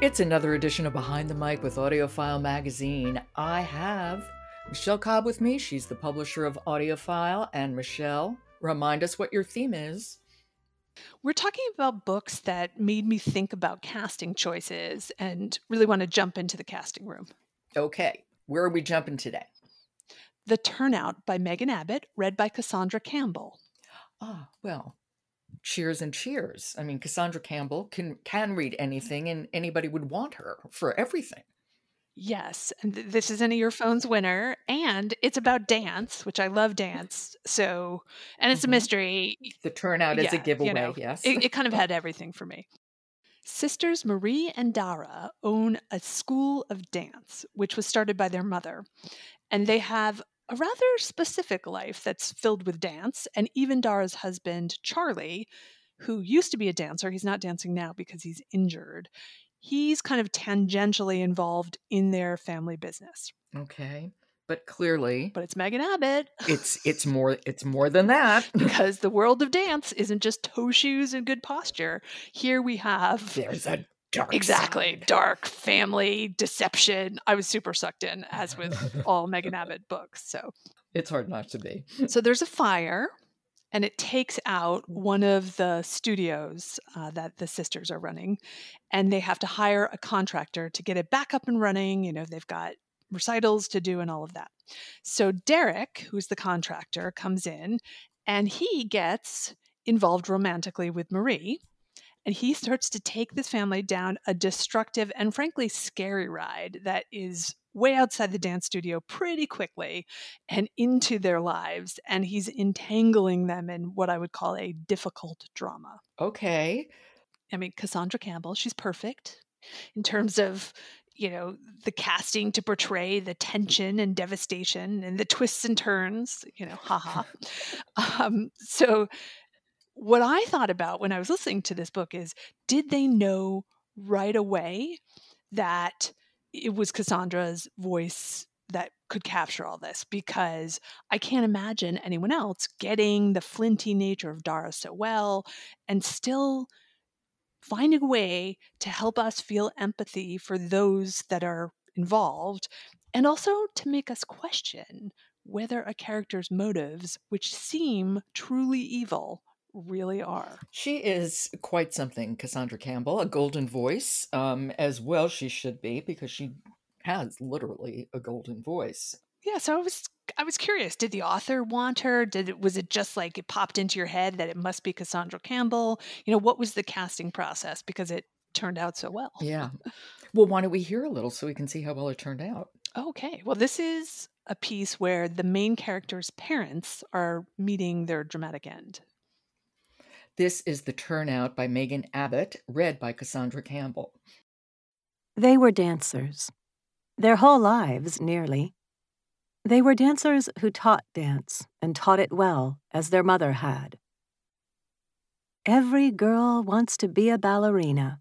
It's another edition of Behind the Mic with Audiophile Magazine. I have Michelle Cobb with me. She's the publisher of Audiophile. And Michelle, remind us what your theme is. We're talking about books that made me think about casting choices and really want to jump into the casting room. Okay. Where are we jumping today? The Turnout by Megan Abbott, read by Cassandra Campbell. Ah, well. Cheers and cheers. I mean, Cassandra Campbell can read anything, and anybody would want her for everything. Yes. And this is an earphones winner, and it's about dance, which I love dance. So, and it's a mystery. The turnout is a giveaway, you know, yes. It kind of had everything for me. Sisters Marie and Dara own a school of dance, which was started by their mother. And they have a rather specific life that's filled with dance. And even Dara's husband, Charlie, who used to be a dancer, he's not dancing now because he's injured. He's kind of tangentially involved in their family business. Okay. But clearly. But it's Megan Abbott. It's more than that. Because the world of dance isn't just toe shoes and good posture. Here we have. There's a dark. Exactly. Side. Dark family deception. I was super sucked in, as with all Megan Abbott books. So it's hard not to be. So there's a fire, and it takes out one of the studios that the sisters are running, and they have to hire a contractor to get it back up and running. You know, they've got recitals to do and all of that. So Derek, who's the contractor, comes in, and he gets involved romantically with Marie. And he starts to take this family down a destructive and frankly scary ride that is way outside the dance studio pretty quickly and into their lives. And he's entangling them in what I would call a difficult drama. Okay. I mean, Cassandra Campbell, she's perfect in terms of, you know, the casting to portray the tension and devastation and the twists and turns, you know, haha. So what I thought about when I was listening to this book is, did they know right away that it was Cassandra's voice that could capture all this? Because I can't imagine anyone else getting the flinty nature of Dara so well and still finding a way to help us feel empathy for those that are involved, and also to make us question whether a character's motives, which seem truly evil, really are. She is quite something, Cassandra Campbell, a golden voice, as well she should be, because she has literally a golden voice. Yeah, so I was curious, did the author want her? Was it just like it popped into your head that it must be Cassandra Campbell? You know, what was the casting process? Because it turned out so well. Yeah. Well, why don't we hear a little so we can see how well it turned out? Okay. Well, this is a piece where the main character's parents are meeting their dramatic end. This is The Turnout by Megan Abbott, read by Cassandra Campbell. They were dancers. Their whole lives, nearly. They were dancers who taught dance, and taught it well, as their mother had. Every girl wants to be a ballerina.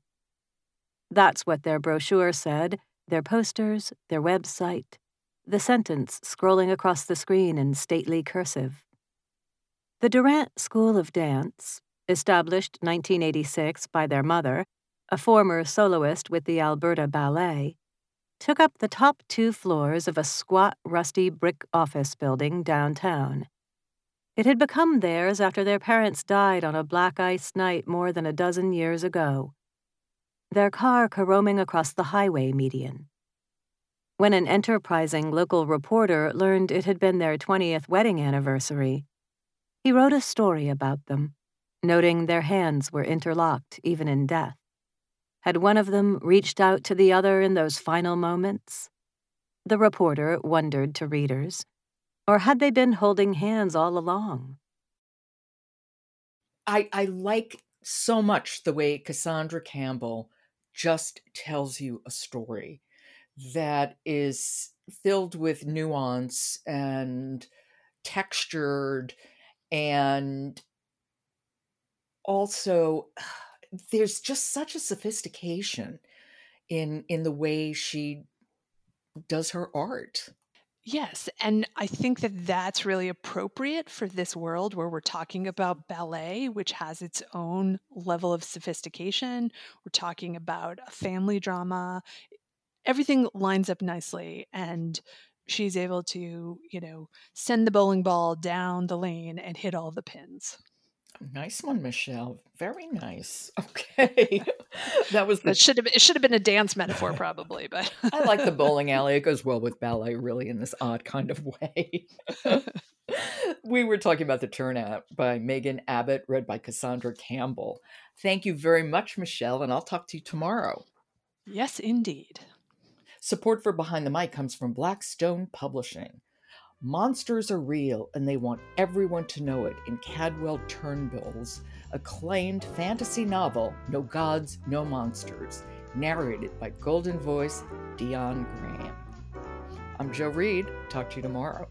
That's what their brochure said, their posters, their website, the sentence scrolling across the screen in stately cursive. The Durant School of Dance, established 1986 by their mother, a former soloist with the Alberta Ballet, took up the top 2 floors of a squat, rusty brick office building downtown. It had become theirs after their parents died on a black ice night more than a dozen years ago, their car caroming across the highway median. When an enterprising local reporter learned it had been their 20th wedding anniversary, he wrote a story about them, noting their hands were interlocked even in death. Had one of them reached out to the other in those final moments? The reporter wondered to readers. Or had they been holding hands all along? I like so much the way Cassandra Campbell just tells you a story that is filled with nuance and textured, and also there's just such a sophistication in the way she does her art. Yes, and I think that that's really appropriate for this world where we're talking about ballet, which has its own level of sophistication. We're talking about a family drama. Everything lines up nicely, and she's able to, send the bowling ball down the lane and hit all the pins. Nice one, Michelle. Very nice. Okay. It should have been a dance metaphor probably, but I like the bowling alley. It goes well with ballet really in this odd kind of way. We were talking about The Turnout by Megan Abbott, read by Cassandra Campbell. Thank you very much, Michelle, and I'll talk to you tomorrow. Yes, indeed. Support for Behind the Mic comes from Blackstone Publishing. Monsters are real, and they want everyone to know it in Cadwell Turnbull's acclaimed fantasy novel, No Gods, No Monsters, narrated by golden voice Dion Graham. I'm Joe Reed. Talk to you tomorrow.